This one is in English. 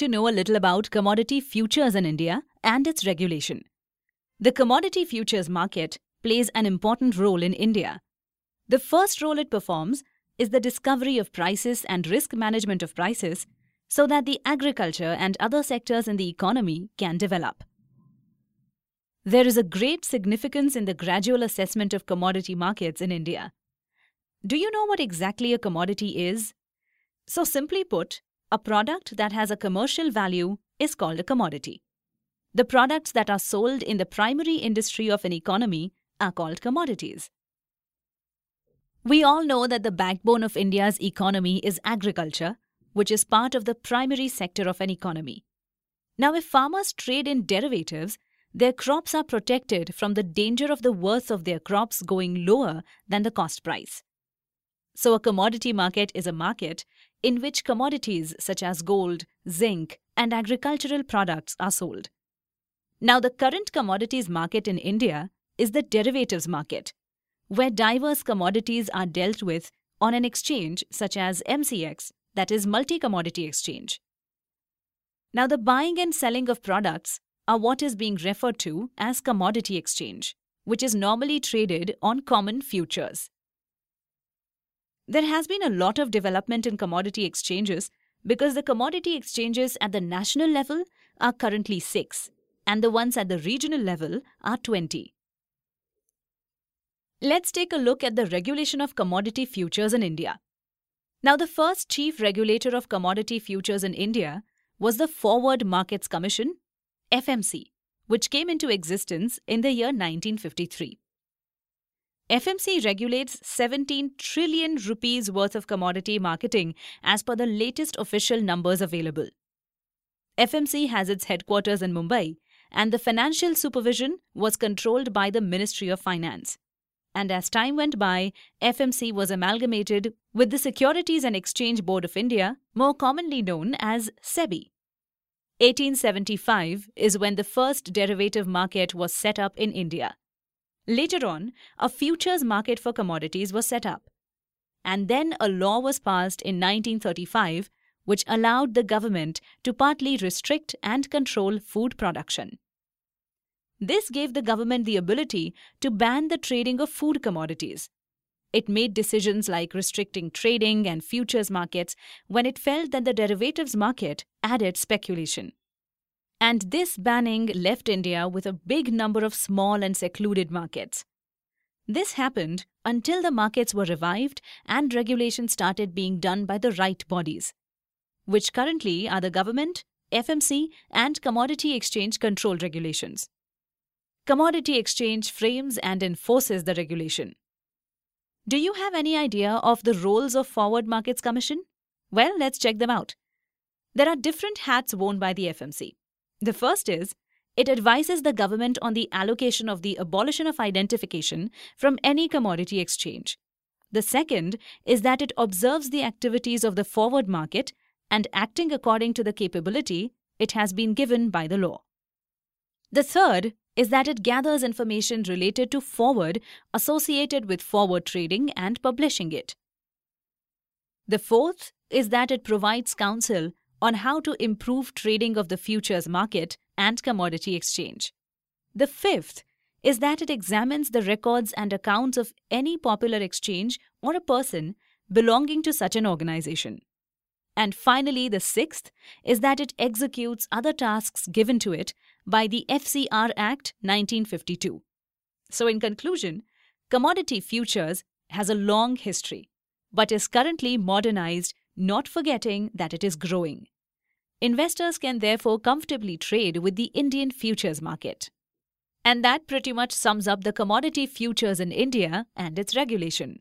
to know a little about commodity futures in India and its regulation. The commodity futures market plays an important role in India. The first role it performs is the discovery of prices and risk management of prices so that the agriculture and other sectors in the economy can develop. There is a great significance in the gradual assessment of commodity markets in India. Do you know what exactly a commodity is? So simply put, a product that has a commercial value is called a commodity. The products that are sold in the primary industry of an economy are called commodities. We all know that the backbone of India's economy is agriculture, which is part of the primary sector of an economy. Now, if farmers trade in derivatives, their crops are protected from the danger of the worth of their crops going lower than the cost price. So a commodity market is a market in which commodities such as gold, zinc, and agricultural products are sold. Now, the current commodities market in India is the derivatives market, where diverse commodities are dealt with on an exchange such as MCX, that is Multi-Commodity Exchange. Now, the buying and selling of products are what is being referred to as commodity exchange, which is normally traded on common futures. There has been a lot of development in commodity exchanges because the commodity exchanges at the national level are currently 6 and the ones at the regional level are 20. Let's take a look at the regulation of commodity futures in India. Now, the first chief regulator of commodity futures in India was the Forward Markets Commission, FMC, which came into existence in the year 1953. FMC regulates 17 trillion rupees worth of commodity marketing as per the latest official numbers available. FMC has its headquarters in Mumbai, and the financial supervision was controlled by the Ministry of Finance. And as time went by, FMC was amalgamated with the Securities and Exchange Board of India, more commonly known as SEBI. 1875 is when the first derivative market was set up in India. Later on, a futures market for commodities was set up. And then a law was passed in 1935, which allowed the government to partly restrict and control food production. This gave the government the ability to ban the trading of food commodities. It made decisions like restricting trading and futures markets when it felt that the derivatives market added speculation. And this banning left India with a big number of small and secluded markets. This happened until the markets were revived and regulation started being done by the right bodies, which currently are the government, FMC, and Commodity Exchange Control Regulations. Commodity exchange frames and enforces the regulation. Do you have any idea of the roles of Forward Markets Commission? Well, let's check them out. There are different hats worn by the FMC. The first is, it advises the government on the allocation of the abolition of identification from any commodity exchange. The second is that it observes the activities of the forward market and acting according to the capability it has been given by the law. The third is that it gathers information related to forward associated with forward trading and publishing it. The fourth is that it provides counsel on how to improve trading of the futures market and commodity exchange. The fifth is that it examines the records and accounts of any popular exchange or a person belonging to such an organization. And finally, the sixth is that it executes other tasks given to it by the FCR Act 1952. So in conclusion, commodity futures has a long history, but is currently modernized, not forgetting that it is growing. Investors can therefore comfortably trade with the Indian futures market. And that pretty much sums up the commodity futures in India and its regulation.